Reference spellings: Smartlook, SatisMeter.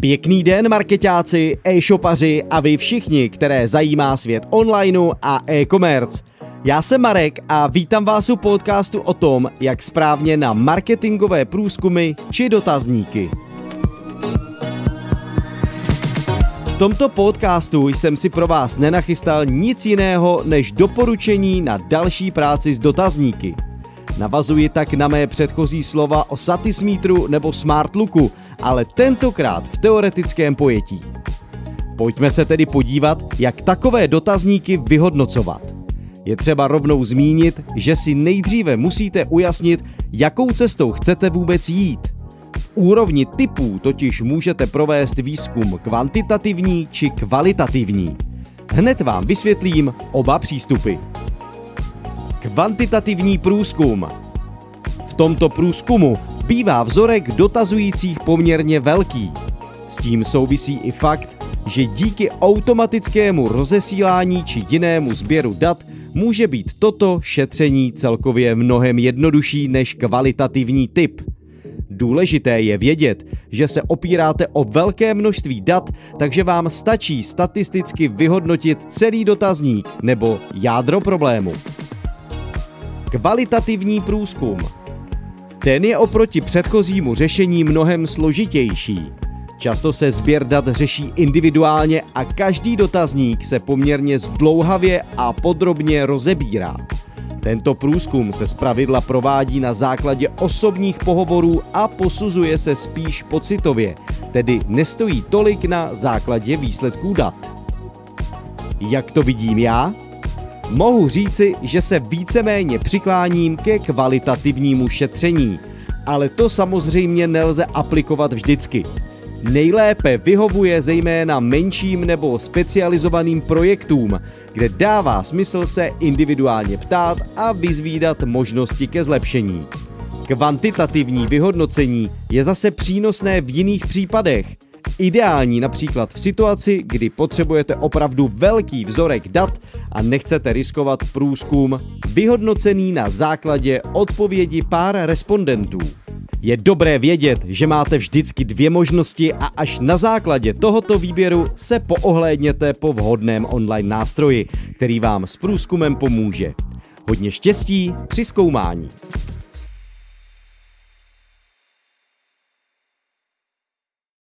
Pěkný den, marketáci, e-shopaři a vy všichni, které zajímá svět onlineu a e-commerce. Já jsem Marek a vítám vás u podcastu o tom, jak správně na marketingové průzkumy či dotazníky. V tomto podcastu jsem si pro vás nenachystal nic jiného než doporučení na další práci s dotazníky. Navazuji tak na mé předchozí slova o SatisMeteru nebo Smartlooku, ale tentokrát v teoretickém pojetí. Pojďme se tedy podívat, jak takové dotazníky vyhodnocovat. Je třeba rovnou zmínit, že si nejdříve musíte ujasnit, jakou cestou chcete vůbec jít. V úrovni typů totiž můžete provést výzkum kvantitativní či kvalitativní. Hned vám vysvětlím oba přístupy. Kvantitativní průzkum. V tomto průzkumu bývá vzorek dotazujících poměrně velký. S tím souvisí i fakt, že díky automatickému rozesílání či jinému sběru dat může být toto šetření celkově mnohem jednodušší než kvalitativní typ. Důležité je vědět, že se opíráte o velké množství dat, takže vám stačí statisticky vyhodnotit celý dotazník nebo jádro problému. Kvalitativní průzkum. Ten je oproti předchozímu řešení mnohem složitější. Často se sběr dat řeší individuálně a každý dotazník se poměrně zdlouhavě a podrobně rozebírá. Tento průzkum se zpravidla provádí na základě osobních pohovorů a posuzuje se spíš pocitově, tedy nestojí tolik na základě výsledků dat. Jak to vidím já? Mohu říci, že se víceméně přikláním ke kvalitativnímu šetření, ale to samozřejmě nelze aplikovat vždycky. Nejlépe vyhovuje zejména menším nebo specializovaným projektům, kde dává smysl se individuálně ptát a vyzvídat možnosti ke zlepšení. Kvantitativní vyhodnocení je zase přínosné v jiných případech. Ideální například v situaci, kdy potřebujete opravdu velký vzorek dat a nechcete riskovat průzkum vyhodnocený na základě odpovědi pár respondentů. Je dobré vědět, že máte vždycky dvě možnosti a až na základě tohoto výběru se poohlédněte po vhodném online nástroji, který vám s průzkumem pomůže. Hodně štěstí při zkoumání.